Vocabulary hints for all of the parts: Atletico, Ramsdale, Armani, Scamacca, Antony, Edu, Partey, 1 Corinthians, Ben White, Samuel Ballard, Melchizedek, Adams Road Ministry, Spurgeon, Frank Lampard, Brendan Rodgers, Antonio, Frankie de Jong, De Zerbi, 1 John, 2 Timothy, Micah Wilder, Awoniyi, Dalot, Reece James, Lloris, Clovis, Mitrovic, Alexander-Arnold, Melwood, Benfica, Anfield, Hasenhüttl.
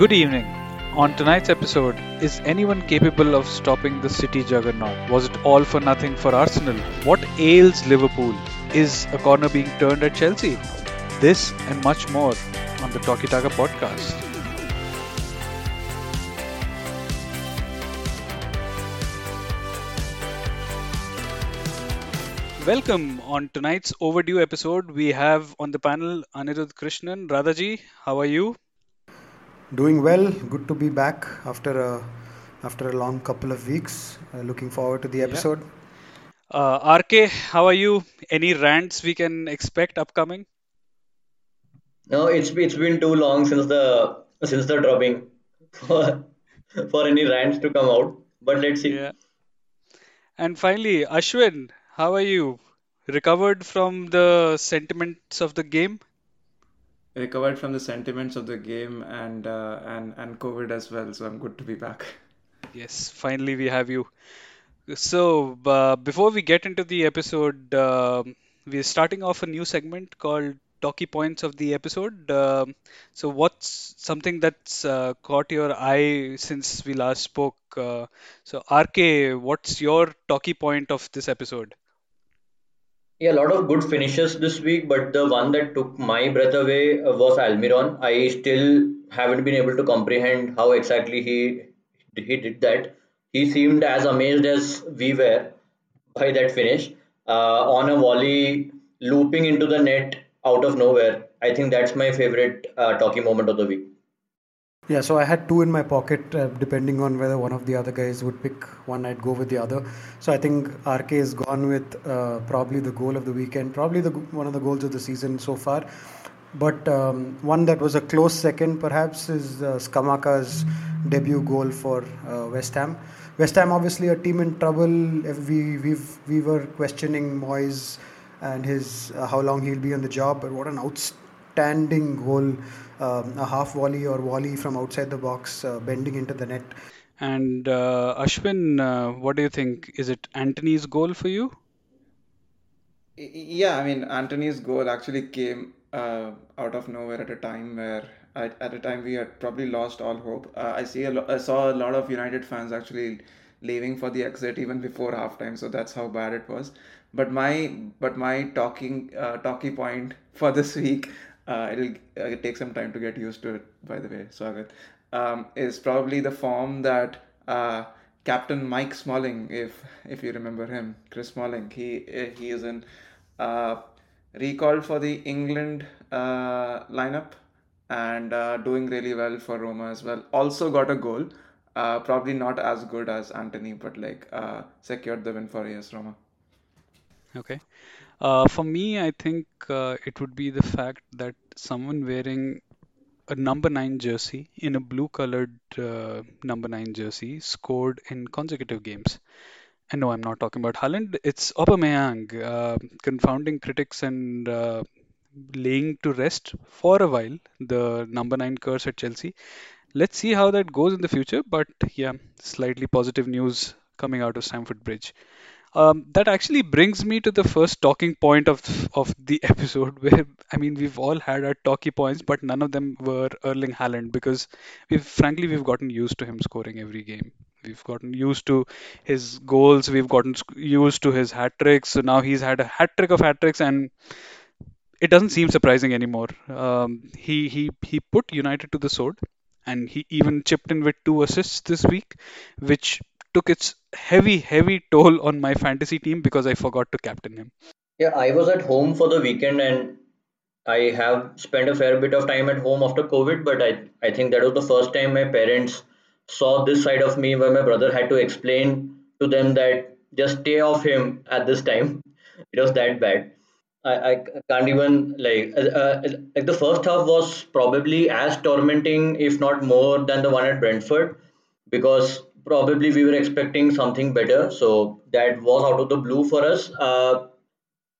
Good evening. On tonight's episode, is anyone capable of stopping the City juggernaut? Was it all for nothing for Arsenal? What ails Liverpool? Is a corner being turned at Chelsea? This and much more on the Talkie Taka podcast. Welcome. On tonight's overdue episode, we have on the panel Anirudh Krishnan. Radhaji, how are you? Doing well. Good to be back after a long couple of weeks. Looking forward to the episode. Yeah. RK, how are you? Any rants we can expect upcoming? No, it's been too long since the dropping for any rants to come out. But let's see. Yeah. And finally, Ashwin, how are you? Recovered from the sentiments of the game? Recovered from the sentiments of the game and COVID as well, so I'm good to be back. Yes, finally we have you. So before we get into the episode, we're starting off a new segment called Talkie Points of the Episode. So what's something that's caught your eye since we last spoke? So RK, what's your talkie point of this episode? Yeah, a lot of good finishes this week, but the one that took my breath away was Almiron. I still haven't been able to comprehend how exactly he did that. He seemed as amazed as we were by that finish. On a volley, looping into the net out of nowhere. I think that's my favorite talkie moment of the week. Yeah, so I had two in my pocket, depending on whether one of the other guys would pick one, I'd go with the other. So I think RK is gone with probably the goal of the weekend, probably one of the goals of the season so far. But one that was a close second perhaps is Scamacca's debut goal for West Ham. West Ham obviously a team in trouble. We were questioning Moyes and his how long he'll be on the job, but what an outstanding goal. A half volley or volley from outside the box, bending into the net. And Ashwin, what do you think? Is it Antony's goal for you? Yeah, I mean, Antony's goal actually came out of nowhere at a time where, at a time we had probably lost all hope. I saw a lot of United fans actually leaving for the exit even before halftime, so that's how bad it was. But my talkie point for this week. It'll take some time to get used to it, by the way, Swagat, is probably the form that Captain Mike Smalling, if you remember him, Chris Smalling, he is in recall for the England lineup and doing really well for Roma as well. Also got a goal, probably not as good as Antony, but secured the win for AS Roma. Okay. For me, I think it would be the fact that someone wearing a number 9 jersey in a blue-colored number 9 jersey scored in consecutive games. And no, I'm not talking about Haaland. It's Aubameyang, confounding critics and laying to rest for a while the number 9 curse at Chelsea. Let's see how that goes in the future. But yeah, slightly positive news coming out of Stamford Bridge. That actually brings me to the first talking point of the episode where, I mean, we've all had our talkie points, but none of them were Erling Haaland because we've gotten used to him scoring every game. We've gotten used to his goals. We've gotten used to his hat tricks. So now he's had a hat trick of hat tricks and it doesn't seem surprising anymore. He put United to the sword and he even chipped in with 2 assists this week, which took its heavy toll on my fantasy team because I forgot to captain him. Yeah, I was at home for the weekend and I have spent a fair bit of time at home after COVID, but I think that was the first time my parents saw this side of me where my brother had to explain to them that just stay off him at this time. It was that bad. I can't even the first half was probably as tormenting, if not more, than the one at Brentford because probably we were expecting something better, so that was out of the blue for us.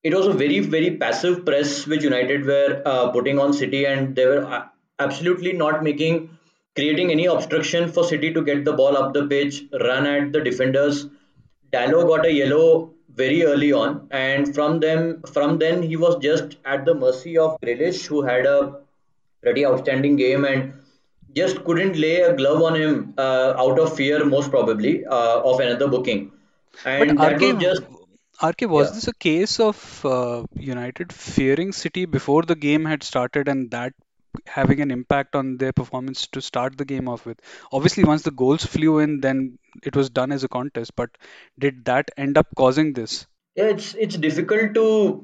It was a very, very passive press which United were putting on City, and they were absolutely not creating any obstruction for City to get the ball up the pitch, run at the defenders. Dalot got a yellow very early on, and from then he was just at the mercy of Grealish, who had a pretty outstanding game and just couldn't lay a glove on him out of fear, most probably, of another booking. And but that was just... RK, was this a case of United fearing City before the game had started and that having an impact on their performance to start the game off with? Obviously, once the goals flew in, then it was done as a contest. But did that end up causing this? Yeah, it's difficult to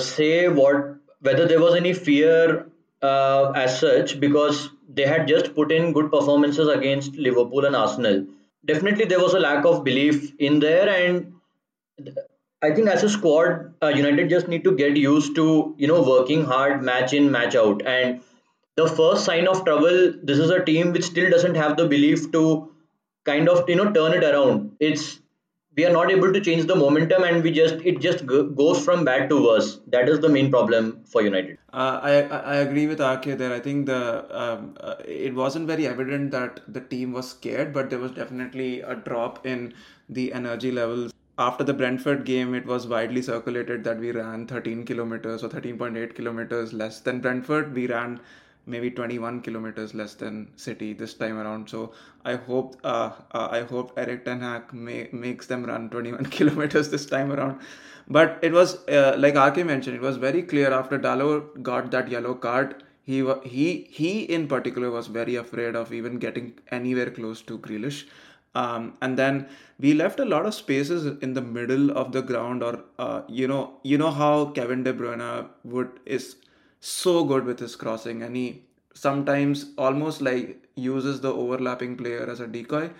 say whether there was any fear as such, because they had just put in good performances against Liverpool and Arsenal. Definitely, there was a lack of belief in there, and I think as a squad, United just need to get used to, working hard, match in, match out. And the first sign of trouble, this is a team which still doesn't have the belief to kind of, turn it around. We are not able to change the momentum, and it just goes from bad to worse. That is the main problem for United. I agree with RK there. I think it wasn't very evident that the team was scared, but there was definitely a drop in the energy levels. After the Brentford game, it was widely circulated that we ran 13 kilometers or 13.8 kilometers less than Brentford. We ran maybe 21 kilometers less than City this time around. So I hope Eric Ten Hag makes them run 21 kilometers this time around. But it was, like RK mentioned, it was very clear after Dalot got that yellow card. He in particular was very afraid of even getting anywhere close to Grealish. And then we left a lot of spaces in the middle of the ground, or you know how Kevin De Bruyne is so good with his crossing, and he sometimes almost like uses the overlapping player as a decoy.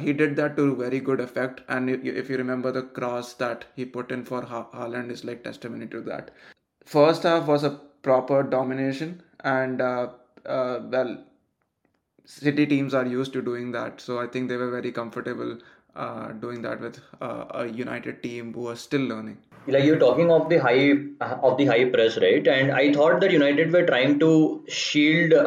He did that to very good effect, and if you remember, the cross that he put in for Haaland is like testimony to that. First half was a proper domination, and City teams are used to doing that, so I think they were very comfortable doing that with a United team who are still learning. Like, you're talking of the high press, right? And I thought that United were trying to shield, the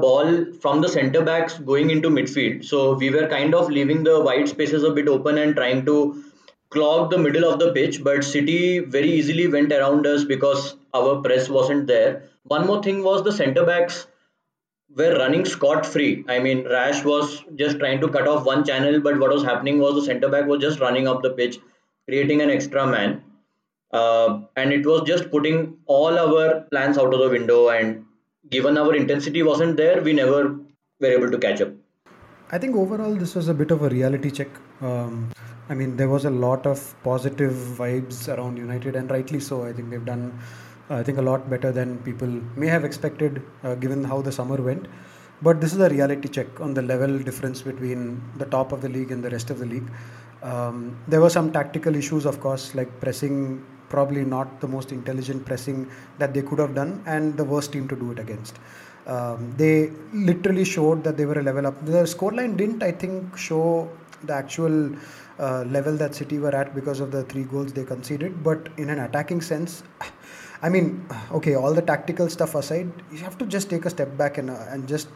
ball from the centre backs going into midfield. So we were kind of leaving the wide spaces a bit open and trying to clog the middle of the pitch. But City very easily went around us because our press wasn't there. One more thing was the centre backs were running scot-free. I mean, Rash was just trying to cut off one channel, but what was happening was the centre-back was just running up the pitch, creating an extra man. And it was just putting all our plans out of the window, and given our intensity wasn't there, we never were able to catch up. I think overall this was a bit of a reality check. I mean, there was a lot of positive vibes around United, and rightly so. I think they've done a lot better than people may have expected, given how the summer went. But this is a reality check on the level difference between the top of the league and the rest of the league. There were some tactical issues, of course, like pressing, probably not the most intelligent pressing that they could have done, and the worst team to do it against. They literally showed that they were a level up. The scoreline didn't, I think, show the actual level that City were at because of the 3 goals they conceded. But in an attacking sense... I mean, okay, all the tactical stuff aside, you have to just take a step back and just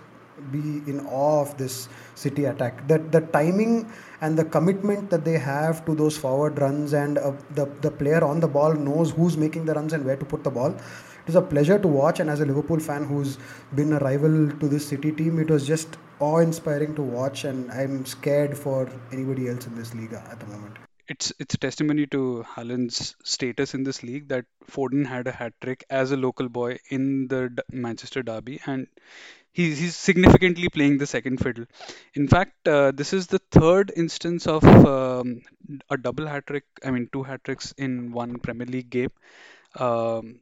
be in awe of this City attack. The timing and the commitment that they have to those forward runs, and the player on the ball knows who's making the runs and where to put the ball. It was a pleasure to watch, and as a Liverpool fan who's been a rival to this City team, it was just awe-inspiring to watch, and I'm scared for anybody else in this league at the moment. It's a testimony to Haaland's status in this league that Foden had a hat-trick as a local boy in the Manchester derby, and he's significantly playing the second fiddle. In fact, this is the third instance of a double hat-trick, I mean 2 hat-tricks in one Premier League game, and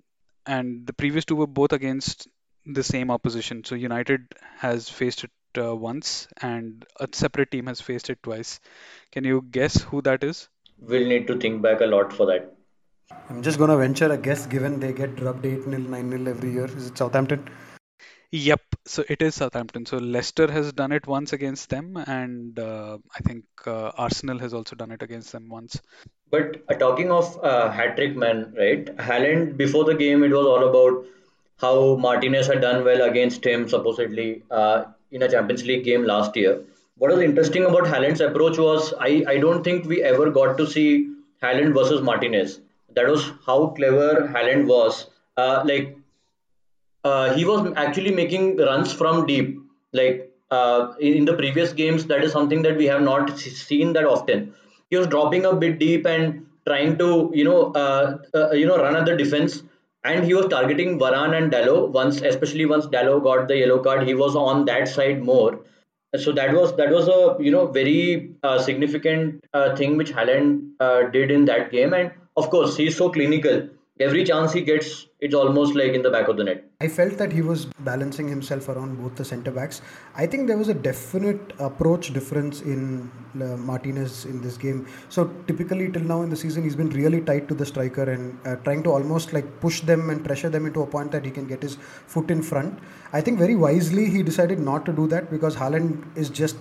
the previous 2 were both against the same opposition. So United has faced it once, and a separate team has faced it twice. Can you guess who that is? We'll need to think back a lot for that. I'm just going to venture a guess, given they get drubbed 8-0, 9-0 every year. Is it Southampton? Yep, so it is Southampton. So Leicester has done it once against them, and I think Arsenal has also done it against them once. But talking of hat-trick man, right? Haaland, before the game, it was all about how Martinez had done well against him, supposedly, in a Champions League game last year. What was interesting about Haaland's approach was I don't think we ever got to see Haaland versus Martinez. That was how clever Haaland was. he was actually making runs from deep. Like in the previous games, that is something that we have not seen that often. He was dropping a bit deep and trying to, run at the defense. And he was targeting Varane and Dalot. Especially once Dalot got the yellow card, he was on that side more. So that was a very significant thing which Haaland did in that game. And of course, he's so clinical. Every chance he gets, it's almost like in the back of the net. I felt that he was balancing himself around both the centre-backs. I think there was a definite approach difference in Martinez in this game. So typically till now in the season, he's been really tight to the striker and trying to almost like push them and pressure them into a point that he can get his foot in front. I think very wisely he decided not to do that, because Haaland is just...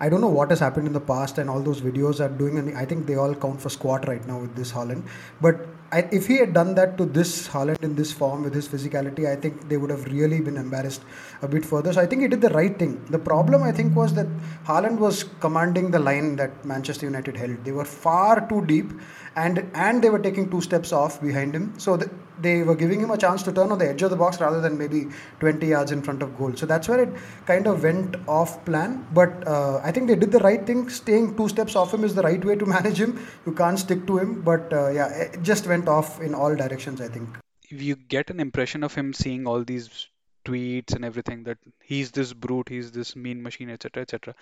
I don't know what has happened in the past, and all those videos are doing, and I think they all count for squat right now with this Haaland. But if he had done that to this Haaland in this form with his physicality, I think they would have really been embarrassed a bit further. So I think he did the right thing. The problem, I think, was that Haaland was commanding the line that Manchester United held. They were far too deep, and they were taking two steps off behind him. So they were giving him a chance to turn on the edge of the box rather than maybe 20 yards in front of goal. So that's where it kind of went off plan. But I think they did the right thing. Staying two steps off him is the right way to manage him. You can't stick to him. But it just went off in all directions, I think. You get an impression of him seeing all these tweets and everything that he's this brute, he's this mean machine, etc., etc.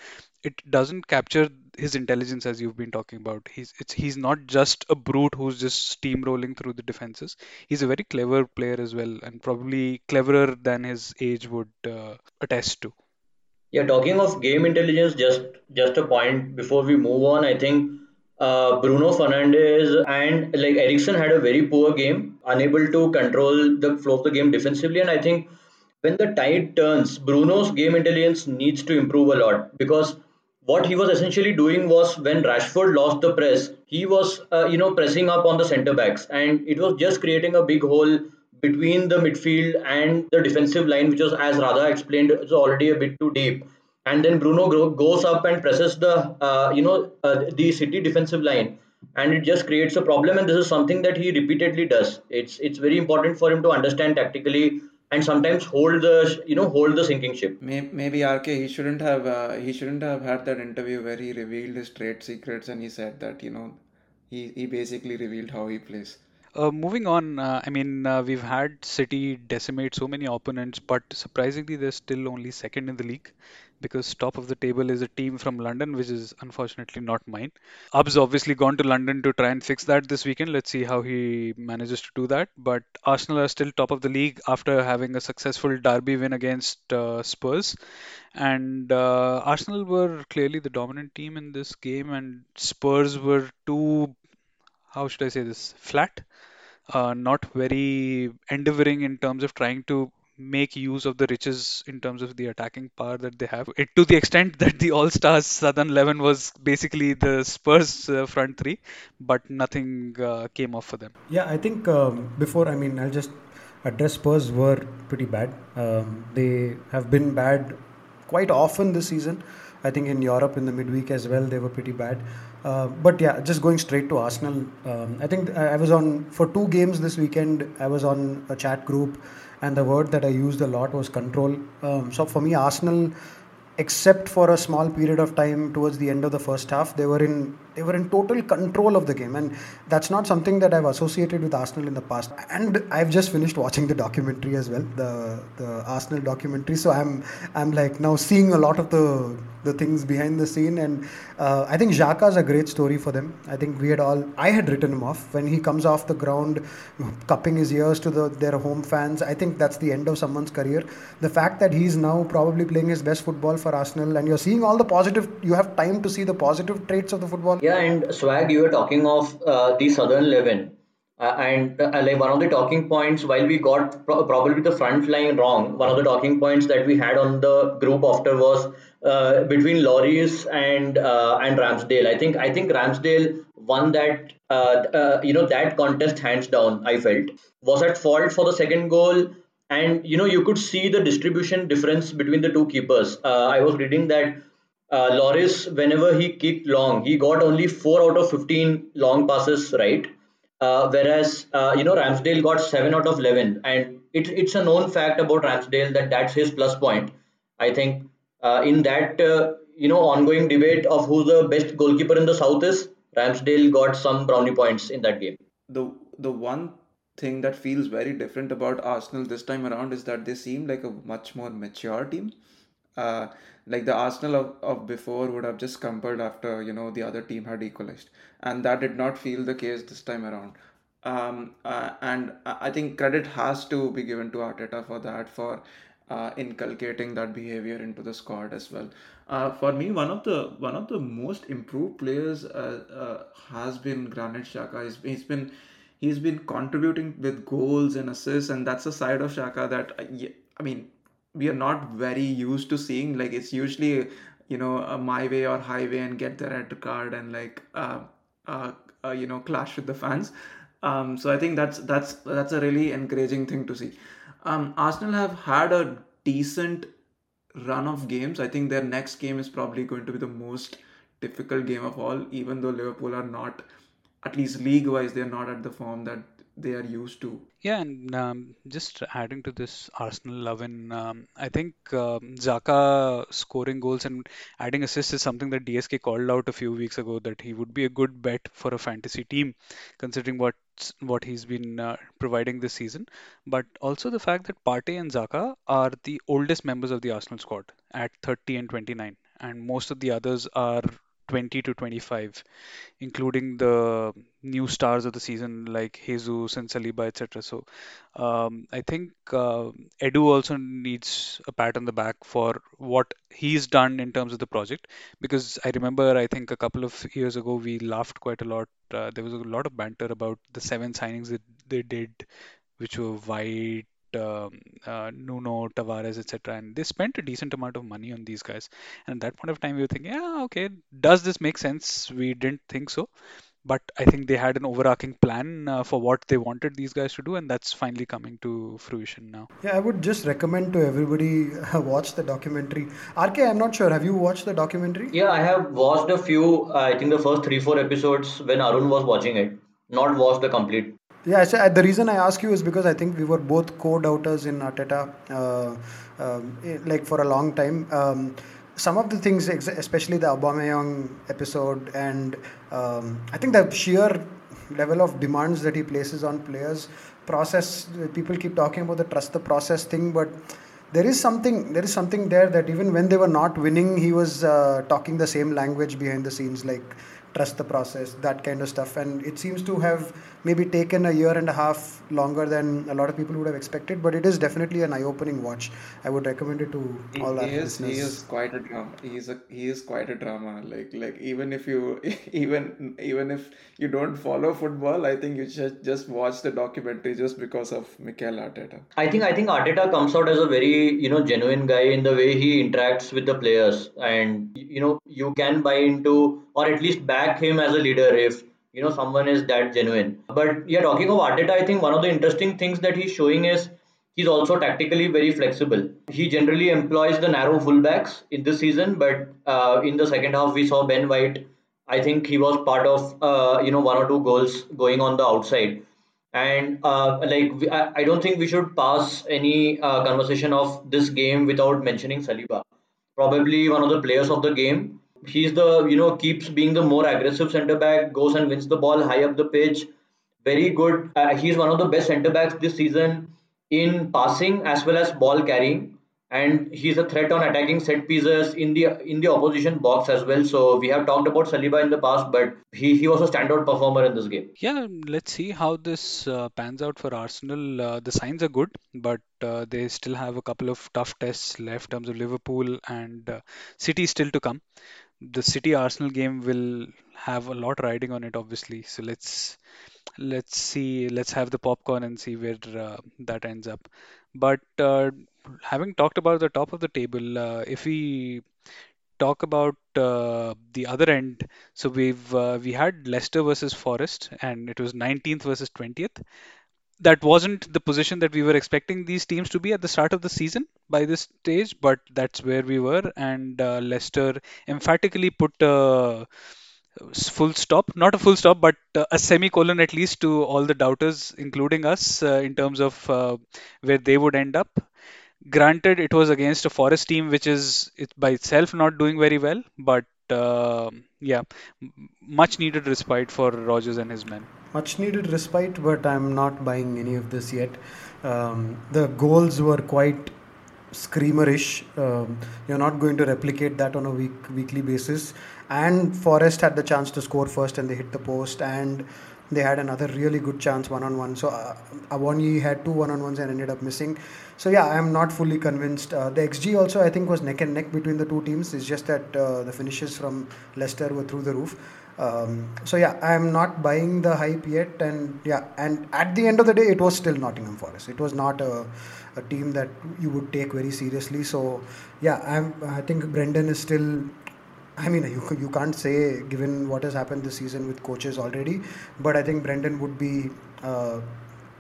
It doesn't capture his intelligence, as you've been talking about. He's not just a brute who's just steamrolling through the defenses. He's a very clever player as well, and probably cleverer than his age would attest to. Yeah, talking of game intelligence, just a point before we move on. I think Bruno Fernandes and Eriksen had a very poor game, unable to control the flow of the game defensively, and I think when the tide turns, Bruno's game intelligence needs to improve a lot, because what he was essentially doing was, when Rashford lost the press, he was pressing up on the centre backs, and it was just creating a big hole between the midfield and the defensive line, which was, as Radha explained, is already a bit too deep. And then Bruno goes up and presses the City defensive line, and it just creates a problem. And this is something that he repeatedly does. It's very important for him to understand tactically and sometimes hold the sinking ship. Maybe RK, he shouldn't have had that interview where he revealed his trade secrets, and he said that he basically revealed how he plays. Moving on, we've had City decimate so many opponents, but surprisingly, they're still only second in the league, because top of the table is a team from London, which is unfortunately not mine. Ab's obviously gone to London to try and fix that this weekend. Let's see how he manages to do that. But Arsenal are still top of the league after having a successful derby win against Spurs. And Arsenal were clearly the dominant team in this game, and Spurs were too... how should I say this? Flat, not very endeavoring in terms of trying to make use of the riches in terms of the attacking power that they have. It to the extent that the All-Stars Southern 11 was basically the Spurs front three, but nothing came off for them. Yeah, I think I'll just address Spurs were pretty bad. They have been bad quite often this season. I think in Europe in the midweek as well, they were pretty bad. But yeah, just going straight to Arsenal, I think I was on, for two games this weekend, I was on a chat group, and the word that I used a lot was control. So for me, Arsenal, except for a small period of time towards the end of the first half, they were in total control of the game, and that's not something that I've associated with Arsenal in the past. And I've just finished watching the documentary as well, the Arsenal documentary, so I'm like now seeing a lot of the things behind the scene, and I think Xhaka's a great story for them. I think I had written him off when he comes off the ground, cupping his ears to their home fans. I think that's the end of someone's career. The fact that he's now probably playing his best football for Arsenal, and you're seeing all the positive, you have time to see the positive traits of the football. Yeah, and Swag, you were talking of the Southern 11. One of the talking points, while we got probably the front line wrong, one of the talking points that we had on the group after was between Lloris and Ramsdale. I think Ramsdale won that that contest hands down. I felt was at fault for the second goal, and you could see the distribution difference between the two keepers. I was reading that Lloris, whenever he kicked long, he got only 4 out of 15 long passes right, whereas Ramsdale got 7 out of 11, and it's a known fact about Ramsdale that that's his plus point. I think in that ongoing debate of who the best goalkeeper in the South is, Ramsdale got some brownie points in that game. The one thing that feels very different about Arsenal this time around is that they seem like a much more mature team. Like the Arsenal of before would have just crumbled after the other team had equalized, and that did not feel the case this time around. And I think credit has to be given to Arteta for that, for inculcating that behavior into the squad as well. For me, one of the most improved players has been Granit Xhaka. He's been contributing with goals and assists, and that's a side of Xhaka that we are not very used to seeing. Like, it's usually a my way or highway and get the red card and clash with the fans. So I think that's a really encouraging thing to see. Arsenal have had a decent run of games. I think their next game is probably going to be the most difficult game of all, even though Liverpool are not, at least league-wise, they're not at the form that they are used to. Yeah, and just adding to this Arsenal love, and I think Xhaka scoring goals and adding assists is something that DSK called out a few weeks ago, that he would be a good bet for a fantasy team, considering what he's been providing this season. But also the fact that Partey and Xhaka are the oldest members of the Arsenal squad at 30 and 29, and most of the others are 20 to 25, including the new stars of the season like Jesus and Saliba, etc. So I think Edu also needs a pat on the back for what he's done in terms of the project, because I remember, I think a couple of years ago, we laughed quite a lot. There was a lot of banter about the 7 signings that they did, which were White, Nuno, Tavares, etc., and they spent a decent amount of money on these guys, and at that point of time we were thinking, does this make sense? We didn't think so, but I think they had an overarching plan for what they wanted these guys to do, and that's finally coming to fruition now. Yeah, I would just recommend to everybody watch the documentary. RK, I'm not sure, have you watched the documentary? Yeah, I have watched a few, I think the first 3-4 episodes when Arun was watching it, not watched the complete. Yeah, so the reason I ask you is because I think we were both co-doubters in Arteta for a long time. Some of the things, especially the Aubameyang episode, and I think the sheer level of demands that he places on players, process, people keep talking about the trust the process thing, but there is something there that even when they were not winning, he was talking the same language behind the scenes, like trust the process, that kind of stuff. And it seems to have maybe taken a year and a half longer than a lot of people would have expected, but it is definitely an eye-opening watch. I would recommend it to all our listeners. He is quite a drama. Like even if you don't follow football, I think you should just watch the documentary just because of Mikel Arteta. I think Arteta comes out as a very genuine guy in the way he interacts with the players, and you can buy into or at least back him as a leader if someone is that genuine. But yeah, talking of Arteta, I think one of the interesting things that he's showing is he's also tactically very flexible. He generally employs the narrow fullbacks in this season, but in the second half we saw Ben White. I think he was part of one or two goals going on the outside. And I don't think we should pass any conversation of this game without mentioning Saliba. Probably one of the players of the game. He's the, keeps being the more aggressive centre-back, goes and wins the ball high up the pitch. Very good. He's one of the best centre-backs this season in passing as well as ball carrying. And he's a threat on attacking set pieces in the opposition box as well. So we have talked about Saliba in the past, but he was a standout performer in this game. Yeah, let's see how this pans out for Arsenal. The signs are good, but they still have a couple of tough tests left in terms of Liverpool and City still to come. The City-Arsenal game will have a lot riding on it, obviously. So let's see. Let's have the popcorn and see where that ends up. But having talked about the top of the table, if we talk about the other end, so we had Leicester versus Forest, and it was 19th versus 20th. That wasn't the position that we were expecting these teams to be at the start of the season by this stage, but that's where we were, and Leicester emphatically put full stop, not a full stop, but a semicolon at least to all the doubters, including us, in terms of where they would end up. Granted, it was against a Forest team, which is by itself not doing very well, but yeah, much needed respite for Rodgers and his men. Much needed respite, but I'm not buying any of this yet. The goals were quite screamerish. You're not going to replicate that on a weekly basis. And Forest had the chance to score first and they hit the post, and they had another really good chance one-on-one. So Awoniyi had two one-on-ones and ended up missing. So yeah, I'm not fully convinced. The XG also I think was neck and neck between the two teams. It's just that the finishes from Leicester were through the roof. So yeah, I'm not buying the hype yet. And yeah, and at the end of the day, it was still Nottingham Forest. It was not a team that you would take very seriously. So yeah, I think Brendan is still... I mean, you can't say, given what has happened this season with coaches already, but I think Brendan would be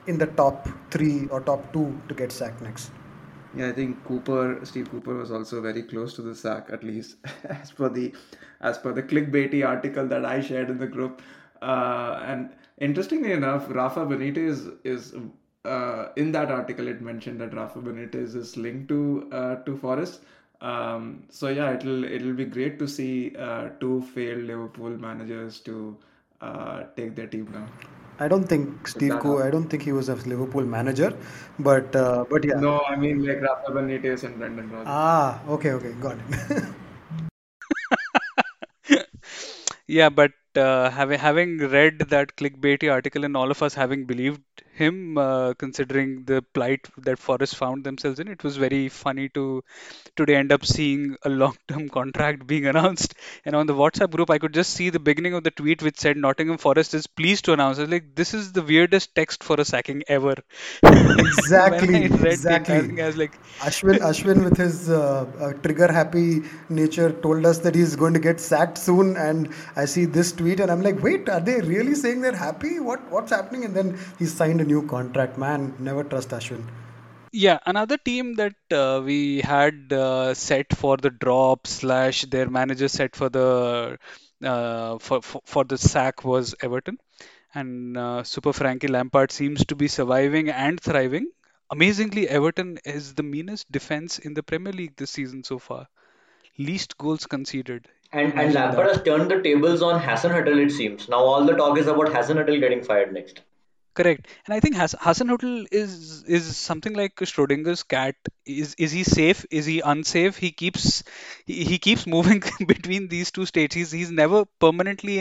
in the top 3 or top 2 to get sacked next. Yeah, I think Steve Cooper was also very close to the sack, at least as per the clickbaity article that I shared in the group. And interestingly enough, Rafa Benitez is in that article. It mentioned that Rafa Benitez is linked to Forest. So yeah, it'll be great to see two failed Liverpool managers to take their team down. I don't think he was a Liverpool manager, but yeah. No, I mean like Rafa Benitez and Brendan Rodgers. Ah, okay, got it. Yeah, but having read that clickbaity article and all of us having believed him, considering the plight that Forest found themselves in, it was very funny to today end up seeing a long-term contract being announced. And on the WhatsApp group, I could just see the beginning of the tweet which said Nottingham Forest is pleased to announce. I was like, this is the weirdest text for a sacking ever. Exactly. I was like, Ashwin with his trigger-happy nature told us that he's going to get sacked soon. And I see this tweet and I'm like, wait, are they really saying they're happy? What's happening? And then he signed a new contract, man. Never trust Ashwin. Yeah, another team that we had set for the drop / their manager set for the for the sack was Everton, and Super Frankie Lampard seems to be surviving and thriving. Amazingly, Everton is the meanest defense in the Premier League this season so far. Least goals conceded. And Lampard has turned the tables on Hasenhüttl, it seems. Now all the talk is about Hasenhüttl getting fired next. Correct. And I think Hasenhüttl is something like Schrodinger's cat. Is he safe? Is he unsafe? He keeps moving between these two states. He's never permanently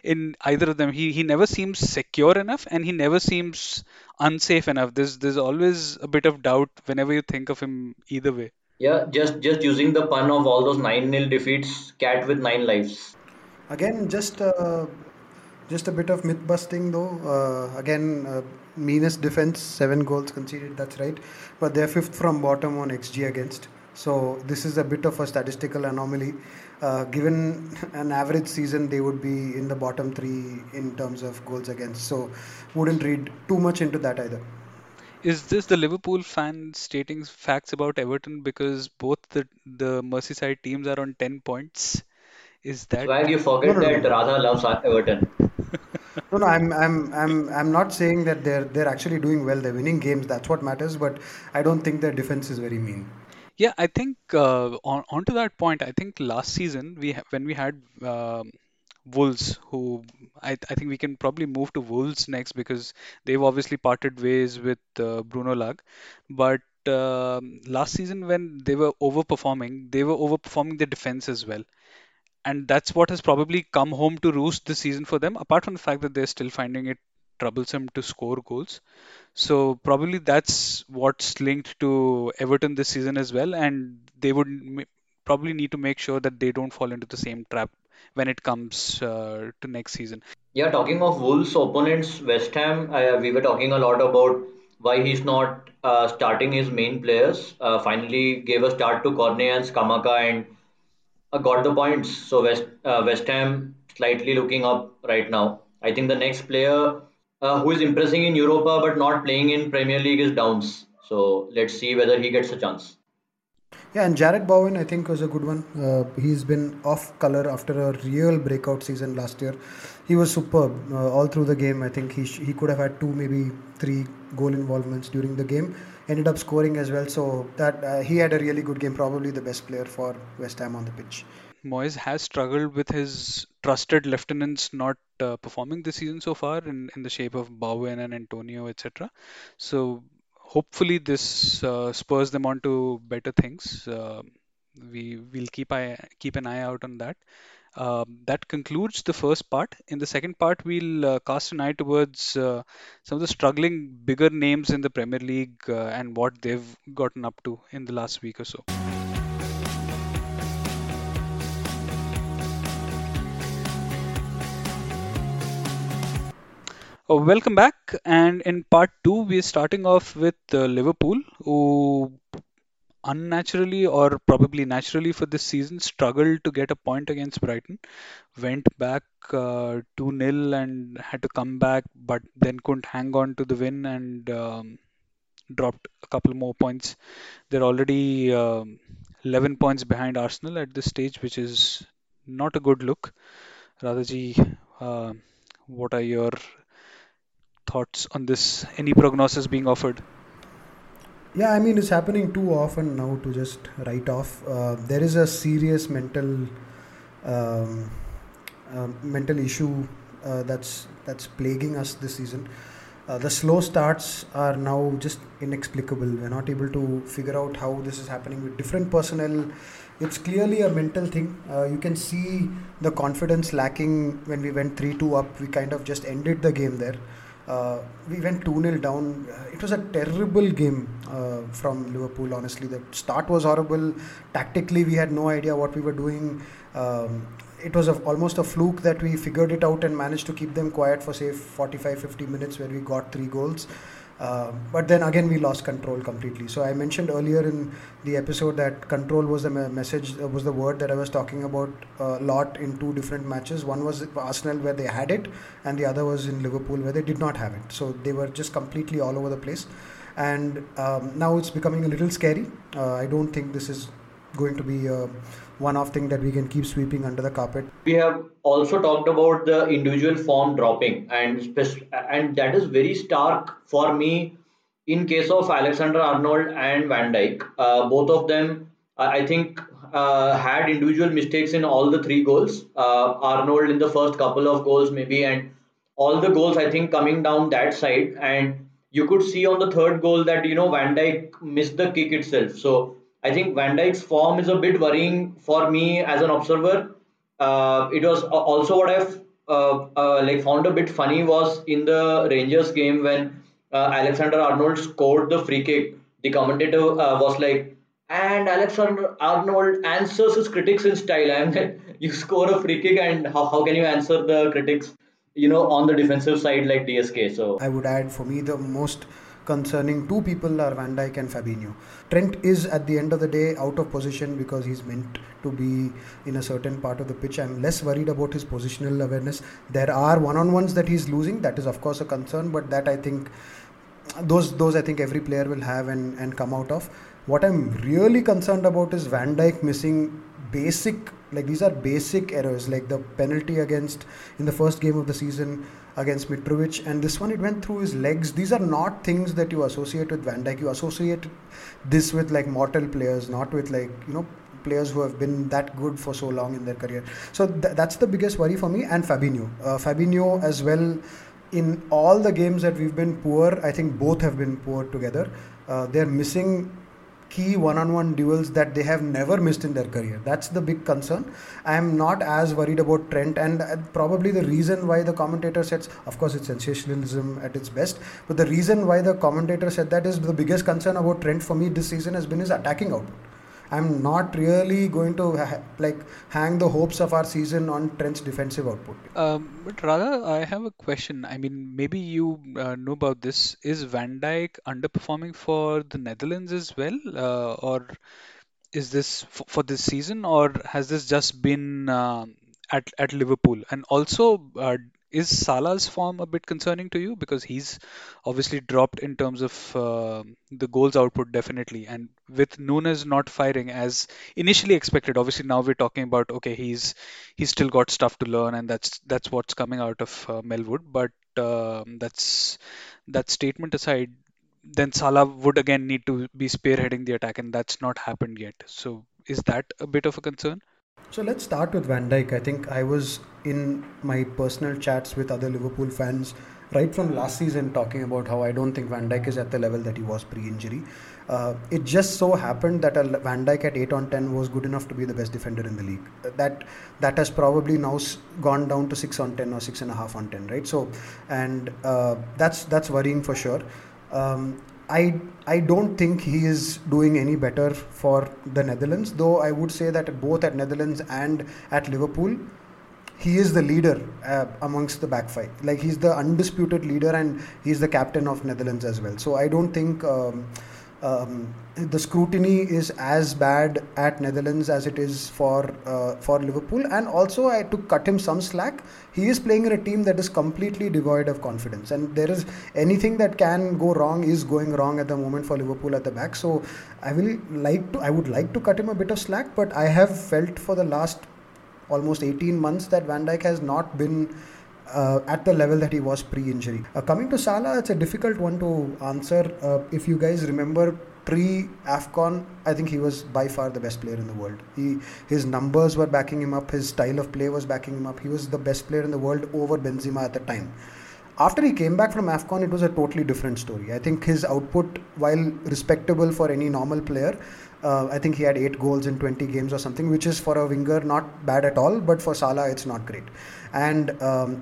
in either of them. He never seems secure enough and he never seems unsafe enough. There's always a bit of doubt whenever you think of him either way. Yeah, just using the pun of all those 9-0 defeats, cat with 9 lives. Again, just a bit of myth busting though. Meanest defense, 7 goals conceded, that's right. But they're 5th from bottom on XG against. So this is a bit of a statistical anomaly. Given an average season, they would be in the bottom 3 in terms of goals against. So wouldn't read too much into that either. Is this the Liverpool fan stating facts about Everton because both the Merseyside teams are on 10 points? Is that... Why you forget that Radha loves Everton? No, I'm not saying that they're actually doing well. They're winning games. That's what matters. But I don't think their defense is very mean. Yeah, I think on to that point, I think last season when we had. Wolves, who I think we can probably move to Wolves next because they've obviously parted ways with Bruno Lage. But last season when they were overperforming the defense as well. And that's what has probably come home to roost this season for them, apart from the fact that they're still finding it troublesome to score goals. So probably that's what's linked to Everton this season as well. And they would probably need to make sure that they don't fall into the same trap when it comes to next season. Yeah, talking of Wolves' opponents, West Ham, we were talking a lot about why he's not starting his main players. Finally gave a start to Cornet and Scamacca and got the points. So West Ham slightly looking up right now. I think the next player who is impressing in Europa but not playing in Premier League is Downs. So let's see whether he gets a chance. Yeah, and Jarrod Bowen, I think, was a good one. He's been off colour after a real breakout season last year. He was superb all through the game. I think he could have had two, maybe three goal involvements during the game. Ended up scoring as well. So that he had a really good game. Probably the best player for West Ham on the pitch. Moyes has struggled with his trusted lieutenants not performing this season so far in the shape of Bowen and Antonio, etc. So hopefully this spurs them on to better things. We'll keep an eye out on that. That concludes the first part. In the second part, we'll cast an eye towards some of the struggling bigger names in the Premier League and what they've gotten up to in the last week or so. Welcome back, and in part 2 we're starting off with Liverpool, who unnaturally or probably naturally for this season struggled to get a point against Brighton, went back 2-0 and had to come back but then couldn't hang on to the win and dropped a couple more points. They're already 11 points behind Arsenal at this stage, which is not a good look. Radhaji, what are your thoughts on this? Any prognosis being offered? Yeah, I mean, it's happening too often now to just write off. There is a serious mental issue that's plaguing us this season. The slow starts are now just inexplicable. We're not able to figure out how this is happening with different personnel. It's clearly a mental thing. You can see the confidence lacking. When we went 3-2 up, we kind of just ended the game there. We went 2-0 down. It was a terrible game from Liverpool, honestly. The start was horrible. Tactically, we had no idea what we were doing. It was almost a fluke that we figured it out and managed to keep them quiet for, say, 45-50 minutes where we got 3 goals. But then again, we lost control completely. So I mentioned earlier in the episode that control was the message, was the word that I was talking about a lot in two different matches. One was Arsenal where they had it, and the other was in Liverpool where they did not have it. So they were just completely all over the place. And now it's becoming a little scary. I don't think this is going to be a one-off thing that we can keep sweeping under the carpet. We have also talked about the individual form dropping, and that is very stark for me in case of Alexander-Arnold and Van Dijk. Both of them, I think, had individual mistakes in all the 3 goals. Arnold in the first couple of goals maybe, and all the goals, I think, coming down that side. And you could see on the third goal that, Van Dijk missed the kick itself. So I think Van Dijk's form is a bit worrying for me as an observer. It was also what I've found a bit funny was in the Rangers game when Alexander-Arnold scored the free kick. The commentator was like, "And Alexander-Arnold answers his critics in style." You score a free kick and how can you answer the critics, on the defensive side like DSK? So I would add, for me, the most concerning 2 people are Van Dijk and Fabinho. Trent is at the end of the day out of position because he's meant to be in a certain part of the pitch. I'm less worried about his positional awareness. There are one-on-ones that he's losing. That is, of course, a concern, but that I think those I think every player will have and come out of. What I'm really concerned about is Van Dijk missing basic, like these are basic errors, like the penalty against in the first game of the season against Mitrovic, and this one it went through his legs. These are not things that you associate with Van Dijk. You associate this with like mortal players, not with like players who have been that good for so long in their career. So that's the biggest worry for me. And Fabinho as well. In all the games that we've been poor, I think both have been poor together. They're missing key one-on-one duels that they have never missed in their career. That's the big concern. I am not as worried about Trent, and probably the reason why the commentator said, of course it's sensationalism at its best, but the reason why the commentator said that is the biggest concern about Trent for me this season has been his attacking output. I'm not really going to hang the hopes of our season on Trent's defensive output. But Radha, I have a question. I mean, maybe you know about this. Is Van Dijk underperforming for the Netherlands as well? Or is this for this season? Or has this just been at Liverpool? And also, Is Salah's form a bit concerning to you? Because he's obviously dropped in terms of the goals output, definitely. And with Nunes not firing as initially expected, obviously now we're talking about, okay, he's still got stuff to learn, and that's what's coming out of Melwood. But that statement aside, then Salah would again need to be spearheading the attack, and that's not happened yet. So is that a bit of a concern? So let's start with Van Dijk. I think I was in my personal chats with other Liverpool fans right from last season talking about how I don't think Van Dijk is at the level that he was pre-injury. It just so happened that a Van Dijk at 8 on 10 was good enough to be the best defender in the league. That has probably now gone down to 6 on 10 or 6.5 on 10, right? So, and that's worrying for sure. I don't think he is doing any better for the Netherlands, though I would say that both at Netherlands and at Liverpool, he is the leader amongst the back five. Like, he's the undisputed leader and he's the captain of Netherlands as well. So I don't think the scrutiny is as bad at Netherlands as it is for Liverpool. And also, I had to cut him some slack. He is playing in a team that is completely devoid of confidence, and there is anything that can go wrong is going wrong at the moment for Liverpool at the back. So I would like to cut him a bit of slack, but I have felt for the last almost 18 months that Van Dijk has not been at the level that he was pre-injury. Coming to Salah, it's a difficult one to answer. If you guys remember, pre-AFCON, I think he was by far the best player in the world. His numbers were backing him up, his style of play was backing him up. He was the best player in the world over Benzema at the time. After he came back from AFCON, it was a totally different story. I think his output, while respectable for any normal player, I think he had 8 goals in 20 games or something, which is for a winger not bad at all, but for Salah it's not great. And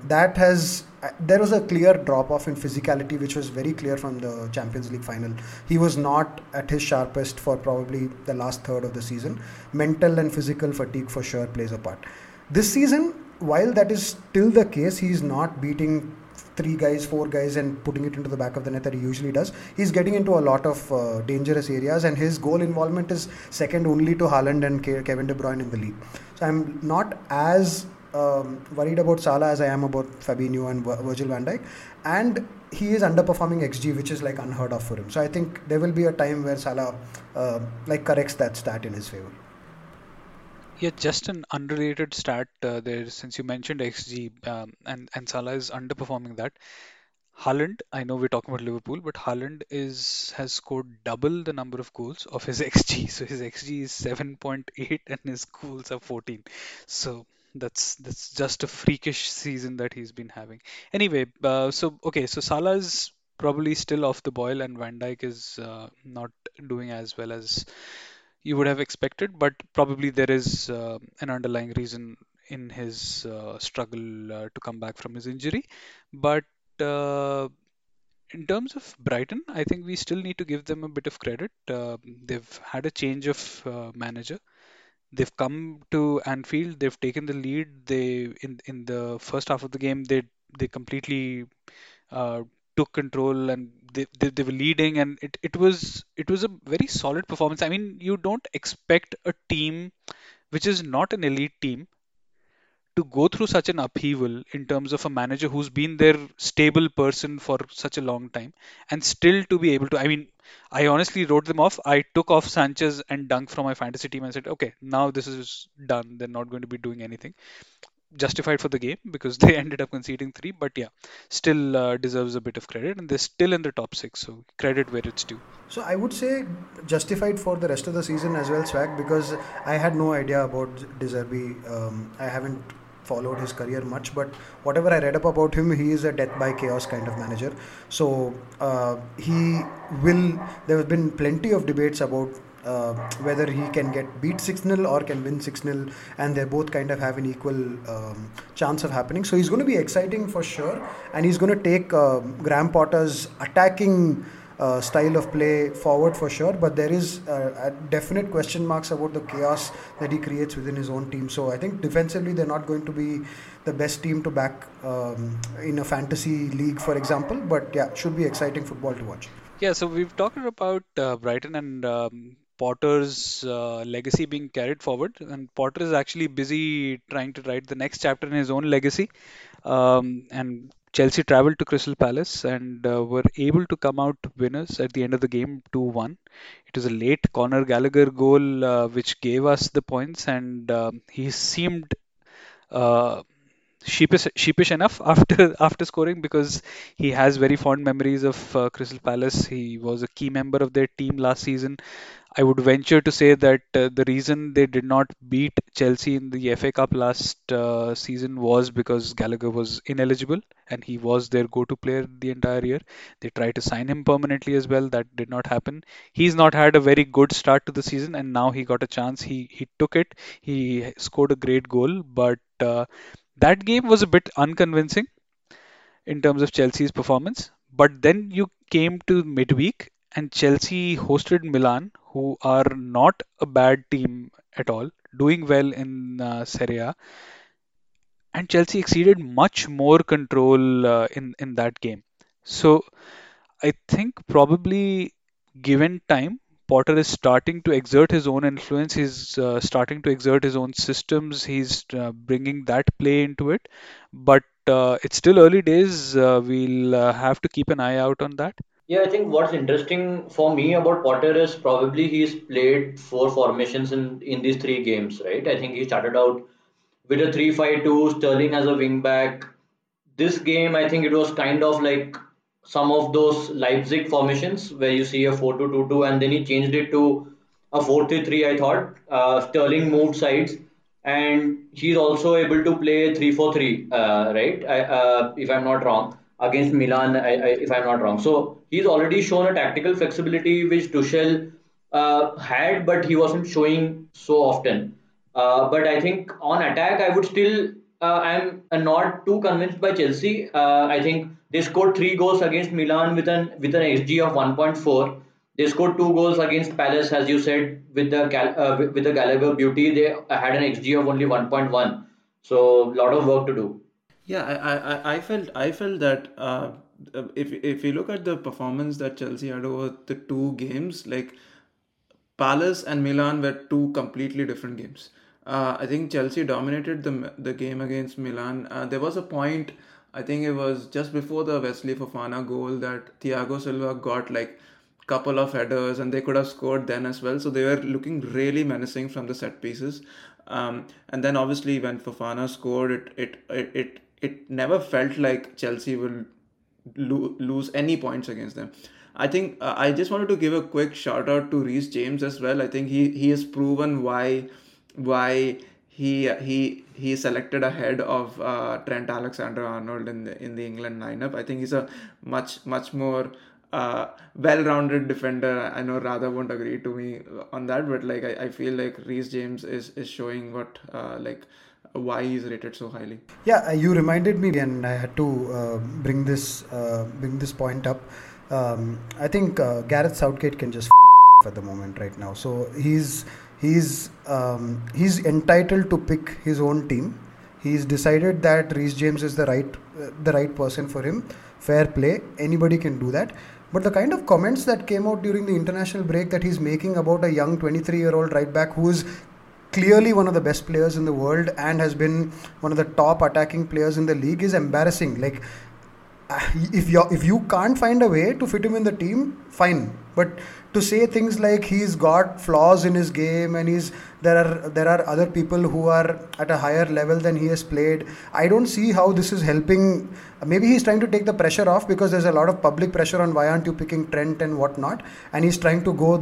there was a clear drop off in physicality, which was very clear from the Champions League final. He was not at his sharpest for probably the last third of the season. Mental and physical fatigue for sure plays a part. This season, while that is still the case, he's not beating 3 guys, 4 guys and putting it into the back of the net that he usually does. He's getting into a lot of dangerous areas, and his goal involvement is second only to Haaland and Kevin De Bruyne in the league. So I'm not as worried about Salah as I am about Fabinho and Virgil van Dijk, and he is underperforming XG, which is like unheard of for him. So I think there will be a time where Salah corrects that stat in his favor. Yeah, just an underrated stat there, since you mentioned XG and Salah is underperforming that. Haaland, I know we're talking about Liverpool, but Haaland has scored double the number of goals of his XG. So his XG is 7.8 and his goals are 14. So that's just a freakish season that he's been having. Anyway, so Salah's probably still off the boil, and Van Dijk is not doing as well as you would have expected, but probably there is an underlying reason in his struggle to come back from his injury. But in terms of Brighton, I think we still need to give them a bit of credit. They've had a change of manager. They've come to Anfield. They've taken the lead. In the first half of the game, they completely took control, and they were leading, and it was a very solid performance. I mean, you don't expect a team which is not an elite team to go through such an upheaval in terms of a manager who's been their stable person for such a long time, and still to be able to. I mean, I honestly wrote them off. I took off Sanchez and Dunk from my fantasy team and said, okay, now this is done. They're not going to be doing anything. Justified for the game, because they ended up conceding 3, but yeah, still deserves a bit of credit, and they're still in the top 6, so credit where it's due. So I would say justified for the rest of the season as well, Swag, because I had no idea about De Zerbi. I haven't followed his career much, but whatever I read up about him, he is a death by chaos kind of manager. So there have been plenty of debates about whether he can get beat 6-0 or can win 6-0, and they both kind of have an equal chance of happening. So he's going to be exciting for sure, and he's going to take Graham Potter's attacking style of play forward for sure, but there is definite question marks about the chaos that he creates within his own team. So I think defensively they're not going to be the best team to back in a fantasy league, for example, but yeah, should be exciting football to watch. Yeah, so we've talked about Brighton and Potter's legacy being carried forward, and Potter is actually busy trying to write the next chapter in his own legacy. And Chelsea travelled to Crystal Palace and were able to come out winners at the end of the game 2-1. It was a late Conor Gallagher goal which gave us the points, and he seemed sheepish enough after scoring, because he has very fond memories of Crystal Palace. He was a key member of their team last season. I would venture to say that the reason they did not beat Chelsea in the FA Cup last season was because Gallagher was ineligible and he was their go-to player the entire year. They tried to sign him permanently as well. That did not happen. He's not had a very good start to the season, and now he got a chance. He took it. He scored a great goal, but that game was a bit unconvincing in terms of Chelsea's performance. But then you came to midweek and Chelsea hosted Milan, who are not a bad team at all, doing well in Serie A. And Chelsea exceeded much more control in that game. So I think probably given time, Potter is starting to exert his own influence. He's starting to exert his own systems. He's bringing that play into it. But it's still early days. We'll have to keep an eye out on that. Yeah, I think what's interesting for me about Potter is probably he's played four formations in these three games, right? I think he started out with a 3-5-2, Sterling as a wing back. This game, I think it was kind of like some of those Leipzig formations where you see a 4-2-2-2, and then he changed it to a 4-3-3, I thought. Sterling moved sides, and he's also able to play 3-4-3, right? If I'm not wrong, against Milan, if I'm not wrong. So he's already shown a tactical flexibility which Tuchel had, but he wasn't showing so often. But I think on attack, I would still, I'm not too convinced by Chelsea. I think they scored 3 goals against Milan with an XG of 1.4. They scored 2 goals against Palace, as you said, with the Gallagher beauty. They had an XG of only 1.1. So a lot of work to do. Yeah, I felt that if you look at the performance that Chelsea had over the two games, like Palace and Milan were two completely different games. I think Chelsea dominated the game against Milan. There was a point, I think it was just before the Wesley Fofana goal, that Thiago Silva got like a couple of headers and they could have scored then as well. So they were looking really menacing from the set pieces. And then obviously when Fofana scored, it never felt like Chelsea will lose any points against them. I think I just wanted to give a quick shout out to Reece James as well. I think he has proven why he selected ahead of Trent Alexander-Arnold in the England lineup. I think he's a much more well-rounded defender. I know Radha won't agree to me on that, but like I feel like Reece James is showing what why he's rated so highly. Yeah, you reminded me, and I had to bring this point up. I think Gareth Southgate can just at the moment right now. So he's entitled to pick his own team. He's decided that Reece James is the right person for him. Fair play. Anybody can do that. But the kind of comments that came out during the international break that he's making about a young 23-year-old right back who is clearly one of the best players in the world and has been one of the top attacking players in the league is embarrassing. Like, if you can't find a way to fit him in the team, fine. But to say things like he's got flaws in his game and there are other people who are at a higher level than he has played, I don't see how this is helping. Maybe he's trying to take the pressure off because there's a lot of public pressure on why aren't you picking Trent and whatnot, and he's trying to go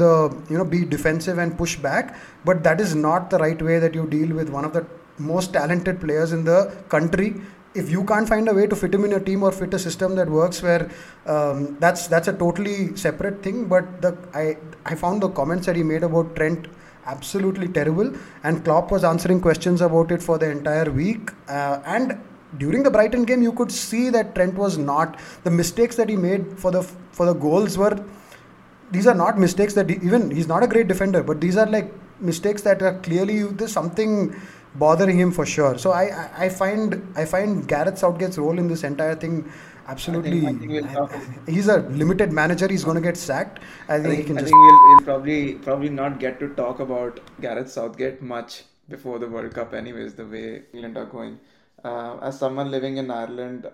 be defensive and push back. But that is not the right way that you deal with one of the most talented players in the country. If you can't find a way to fit him in your team or fit a system that works, where that's a totally separate thing. But I found the comments that he made about Trent absolutely terrible, and Klopp was answering questions about it for the entire week. And during the Brighton game, you could see that Trent was not, the mistakes that he made for the goals were, these are not mistakes that even he's not a great defender, but these are like mistakes that are clearly there's something bothering him for sure. So I find Gareth Southgate's role in this entire thing Absolutely. I think he's a limited manager. He's going to get sacked. I think we'll probably not get to talk about Gareth Southgate much before the World Cup anyways, the way England are going. As someone living in Ireland,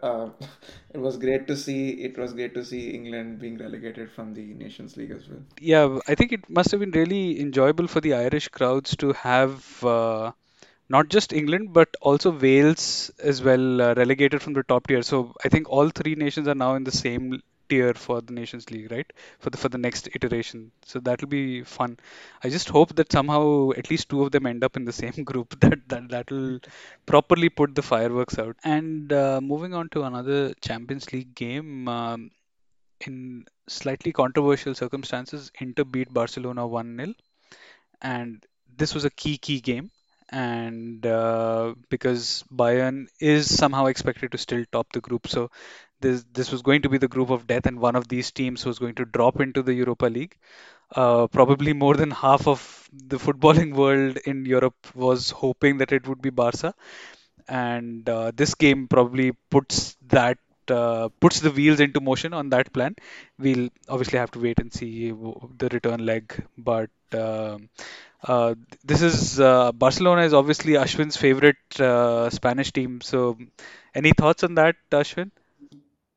it was great to see England being relegated from the Nations League as well. Yeah, I think it must have been really enjoyable for the Irish crowds to have not just England but also Wales as well relegated from the top tier. So I think all three nations are now in the same tier for the Nations League, right? For the next iteration. So that'll be fun. I just hope that somehow at least two of them end up in the same group. That'll properly put the fireworks out. And moving on to another Champions League game. In slightly controversial circumstances, Inter beat Barcelona 1-0. And this was a key game. And because Bayern is somehow expected to still top the group. So this was going to be the group of death, and one of these teams was going to drop into the Europa League. Probably more than half of the footballing world in Europe was hoping that it would be Barca. And this game probably puts the wheels into motion on that plan. We'll obviously have to wait and see the return leg, but this is Barcelona is obviously Ashwin's favorite Spanish team. So, any thoughts on that, Ashwin?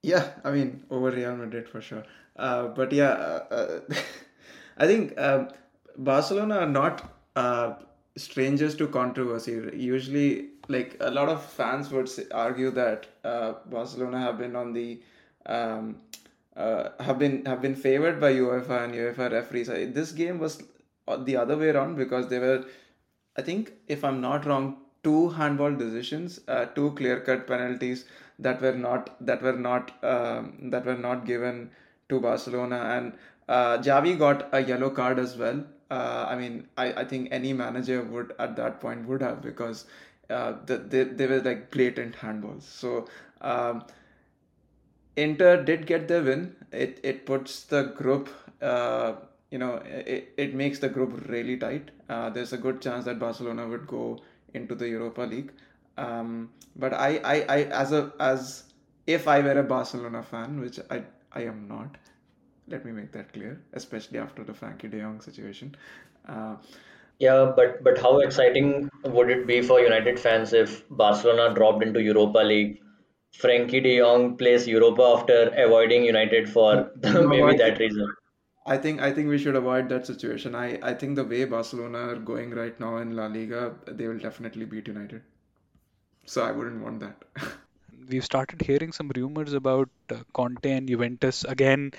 Yeah, I mean over Real Madrid for sure. But yeah, I think Barcelona are not strangers to controversy. Usually, like a lot of fans would argue that Barcelona have been on the have been favored by UEFA and UEFA referees. This game was the other way around because they were, I think, if I'm not wrong, two handball decisions, two clear-cut penalties that were not given to Barcelona, and Xavi got a yellow card as well. I mean, I think any manager would at that point would have, because they were like blatant handballs. So Inter did get their win. It puts the group, it makes the group really tight. There's a good chance that Barcelona would go into the Europa League. But I as if I were a Barcelona fan, which I am not. Let me make that clear, especially after the Frankie de Jong situation. Yeah, but how exciting would it be for United fans if Barcelona dropped into Europa League? Frankie de Jong plays Europa after avoiding United for maybe that reason. I think we should avoid that situation. I think the way Barcelona are going right now in La Liga, they will definitely beat United. So I wouldn't want that. We've started hearing some rumors about Conte and Juventus again.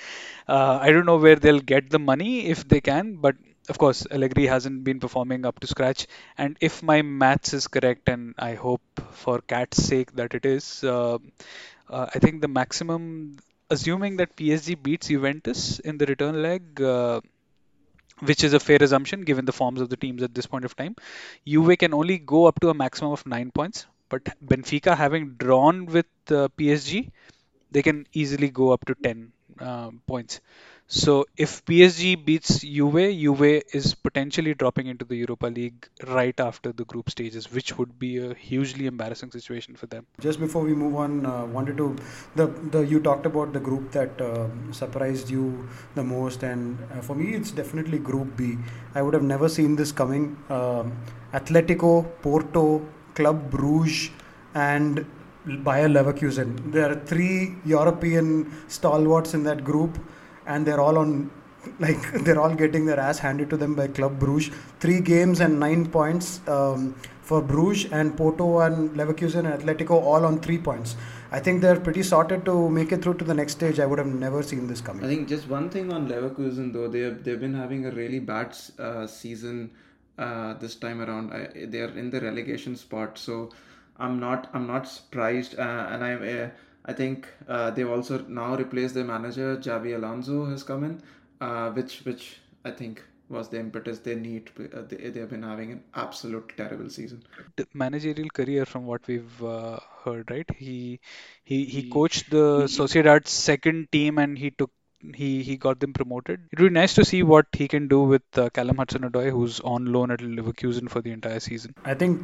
I don't know where they'll get the money if they can, but of course Allegri hasn't been performing up to scratch, and if my maths is correct, and I hope for cat's sake that it is, I think the maximum, assuming that PSG beats Juventus in the return leg, which is a fair assumption given the forms of the teams at this point of time, Juve can only go up to a maximum of 9 points. But Benfica, having drawn with PSG, they can easily go up to 10 points. So if PSG beats Juve is potentially dropping into the Europa League right after the group stages, which would be a hugely embarrassing situation for them. Just before we move on, you talked about the group that surprised you the most, and for me it's definitely Group B. I would have never seen this coming. Atletico, Porto, Club Brugge and Bayer Leverkusen. There are three European stalwarts in that group, and they're all getting their ass handed to them by Club Brugge. 3 games and 9 points for Brugge, and Porto and Leverkusen and Atletico all on 3 points. I think they're pretty sorted to make it through to the next stage. I would have never seen this coming. I think just one thing on Leverkusen though, they've been having a really bad season. This time around, they are in the relegation spot, so I'm not surprised. And I think they've also now replaced their manager. Xabi Alonso has come in, which I think was the impetus they need. They have been having an absolute terrible season. The managerial career, from what we've heard, right? He coached the Sociedad's second team, and he got them promoted. It would be nice to see what he can do with Callum Hudson-Odoi, who's on loan at Leverkusen for the entire season. I think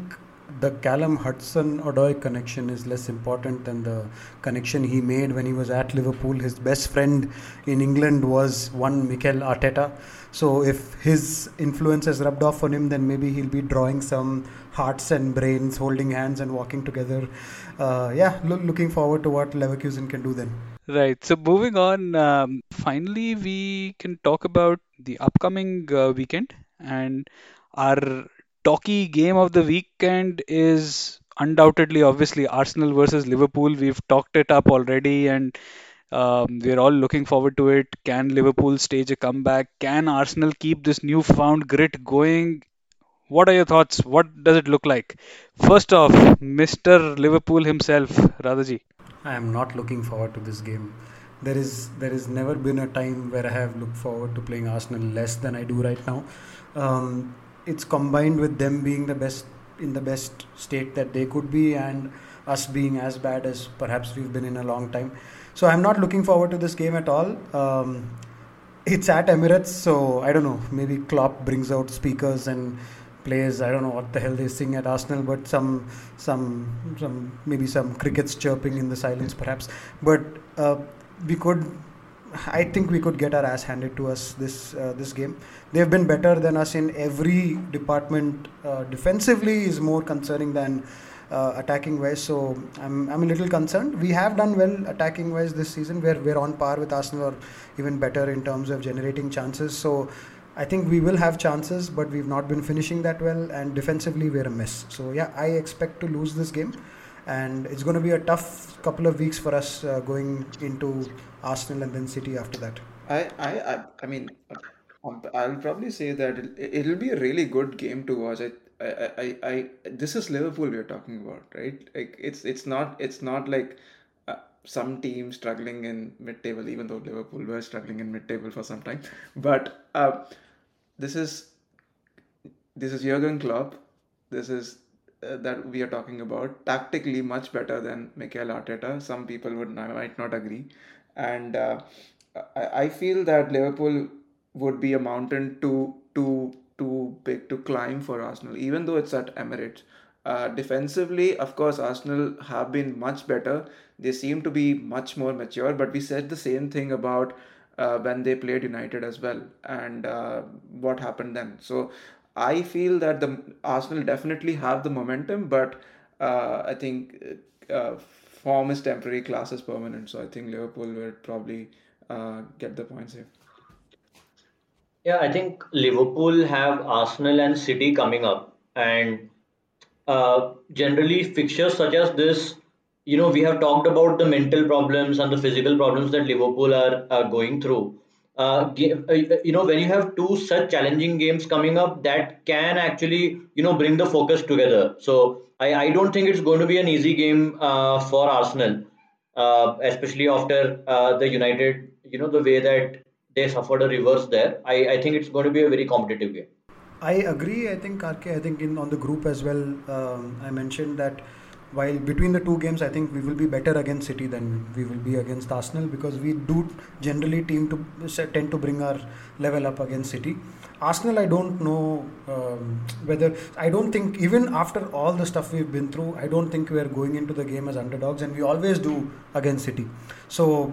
the Callum Hudson-Odoi connection is less important than the connection he made when he was at Liverpool. His best friend in England was one Mikel Arteta. So if his influence has rubbed off on him, then maybe he'll be drawing some hearts and brains, holding hands and walking together. Looking forward to what Leverkusen can do then. Right. So moving on, finally, we can talk about the upcoming weekend. And our talky game of the weekend is undoubtedly, obviously, Arsenal versus Liverpool. We've talked it up already and we're all looking forward to it. Can Liverpool stage a comeback? Can Arsenal keep this newfound grit going? What are your thoughts? What does it look like? First off, Mr. Liverpool himself, Radhaji. I am not looking forward to this game. There has never been a time where I have looked forward to playing Arsenal less than I do right now. It's combined with them being the best in the best state that they could be and us being as bad as perhaps we've been in a long time. So I'm not looking forward to this game at all. It's at Emirates, so I don't know, maybe Klopp brings out speakers and plays, I don't know what the hell they sing at Arsenal, but some maybe some crickets chirping in the silence perhaps. But I think we could get our ass handed to us this game. They've been better than us in every department. Defensively is more concerning than attacking wise, so I'm a little concerned. We have done well attacking wise this season, where we're on par with Arsenal or even better in terms of generating chances. So I think we will have chances, but we've not been finishing that well, and defensively we're a mess. So yeah, I expect to lose this game. And it's going to be a tough couple of weeks for us going into Arsenal and then City after that. I mean, I'll probably say that it'll be a really good game to watch. This is Liverpool we're talking about, right? Like it's not like some team struggling in mid-table, even though Liverpool were struggling in mid-table for some time. But this is Jurgen Klopp. This is. That we are talking about, tactically much better than Mikel Arteta. Some people might not agree, and I feel that Liverpool would be a mountain too big to climb for Arsenal, even though it's at Emirates. Defensively, of course, Arsenal have been much better. They seem to be much more mature, but we said the same thing about when they played United as well, and what happened then. So I feel that the Arsenal definitely have the momentum, but I think form is temporary, class is permanent. So I think Liverpool will probably get the points here. Yeah, I think Liverpool have Arsenal and City coming up. And generally, fixtures such as this, you know, we have talked about the mental problems and the physical problems that Liverpool are going through. When you have two such challenging games coming up, that can actually, you know, bring the focus together. So I don't think it's going to be an easy game for Arsenal, especially after the United, you know, the way that they suffered a reverse there. I think it's going to be a very competitive game. I agree. I think, Karke, on the group as well, I mentioned that while between the two games, I think we will be better against City than we will be against Arsenal, because we do generally tend to bring our level up against City. Arsenal, I don't know whether... I don't think, even after all the stuff we've been through, I don't think we're going into the game as underdogs, and we always do against City. So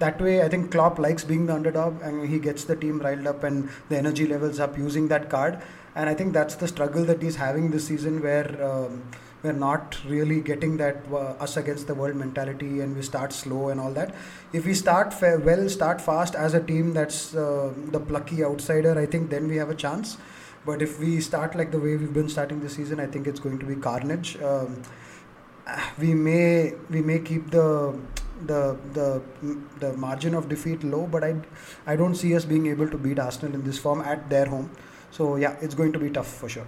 that way, I think Klopp likes being the underdog, and he gets the team riled up and the energy levels up using that card. And I think that's the struggle that he's having this season, where... We're not really getting that us against the world mentality, and we start slow and all that. If we start fast as a team that's the plucky outsider, I think then we have a chance. But if we start like the way we've been starting this season, I think it's going to be carnage. We may keep the margin of defeat low, but I don't see us being able to beat Arsenal in this form at their home. So yeah, it's going to be tough for sure.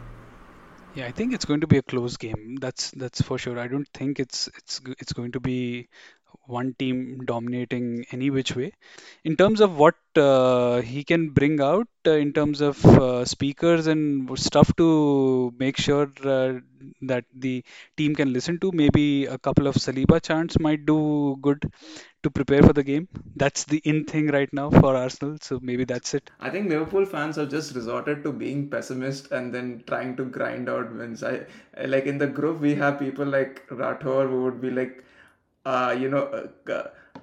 Yeah, I think it's going to be a close game. That's for sure. I don't think it's going to be one team dominating any which way. In terms of what he can bring out in terms of speakers and stuff to make sure that the team can listen to, maybe a couple of Saliba chants might do good to prepare for the game. That's the in thing right now for Arsenal, so maybe that's it. I think Liverpool fans have just resorted to being pessimist and then trying to grind out wins. I like in the group we have people like Rathore who would be like,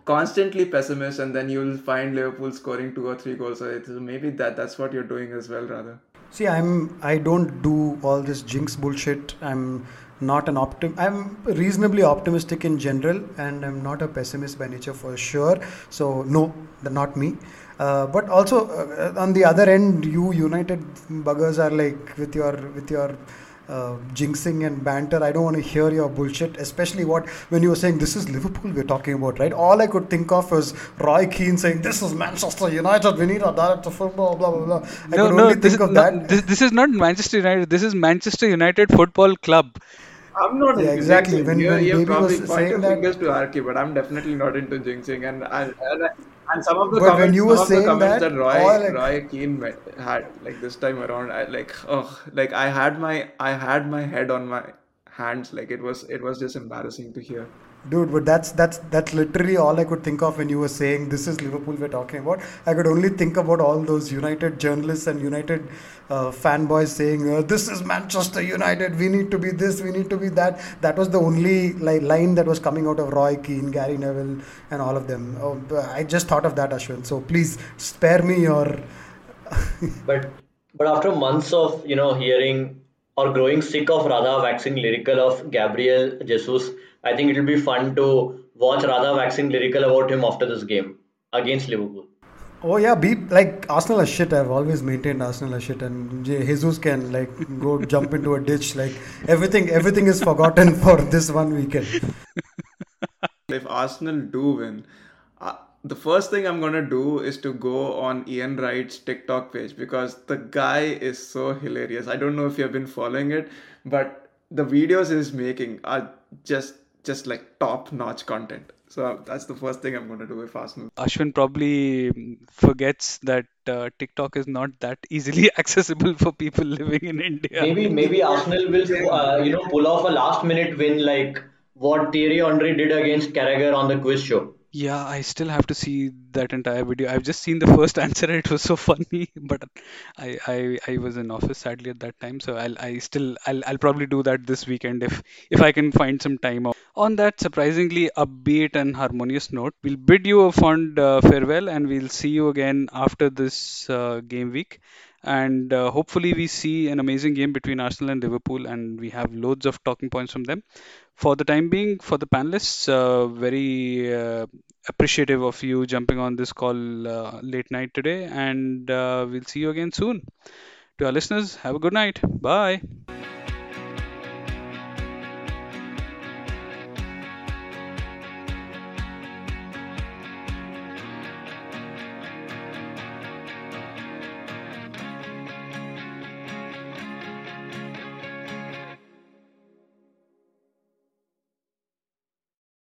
constantly pessimist, and then you'll find Liverpool scoring 2 or 3 goals. So maybe that's what you're doing as well, rather. See, I don't do all this jinx bullshit. I'm not an optimist. I'm reasonably optimistic in general, and I'm not a pessimist by nature for sure. So no, not me. But also on the other end, you United buggers are like with your. Jinxing and banter. I don't want to hear your bullshit, especially when you were saying this is Liverpool we're talking about, right? All I could think of was Roy Keane saying this is Manchester United, we need our director of football, blah, blah, blah. I could only think of that. This is not Manchester United, this is Manchester United Football Club. I'm not exactly. When you're baby probably was saying that, to Archie, but I'm definitely not into jinxing. And some of the comments, when you were saying that Roy Keane had like this time around, I had my head on my hands. Like it was just embarrassing to hear. Dude, but that's literally all I could think of when you were saying this is Liverpool we're talking about. I could only think about all those United journalists and United fanboys saying this is Manchester United, we need to be this, we need to be that. That was the only line that was coming out of Roy Keane, Gary Neville and all of them. I just thought of that, Ashwin. So please spare me your... but after months of hearing or growing sick of Radha waxing lyrical of Gabriel Jesus, I think it'll be fun to watch Radha waxing lyrical about him after this game against Liverpool. Oh yeah, Arsenal is shit. I've always maintained Arsenal is shit, and Jesus can go jump into a ditch. Everything is forgotten for this one weekend. If Arsenal do win, the first thing I'm going to do is to go on Ian Wright's TikTok page because the guy is so hilarious. I don't know if you've been following it, but the videos he's making are just top-notch content. So that's the first thing I'm going to do with Arsenal. Ashwin probably forgets that TikTok is not that easily accessible for people living in India. Maybe Arsenal will pull off a last-minute win like what Thierry Henry did against Carragher on the quiz show. Yeah, I still have to see that entire video. I've just seen the first answer. It was so funny, but I was in office sadly at that time. So I'll probably do that this weekend if I can find some time. On that surprisingly upbeat and harmonious note, we'll bid you a fond farewell, and we'll see you again after this game week. And hopefully we see an amazing game between Arsenal and Liverpool, and we have loads of talking points from them. For the time being, for the panelists, very appreciative of you jumping on this call late night today, and we'll see you again soon. To our listeners, have a good night. Bye.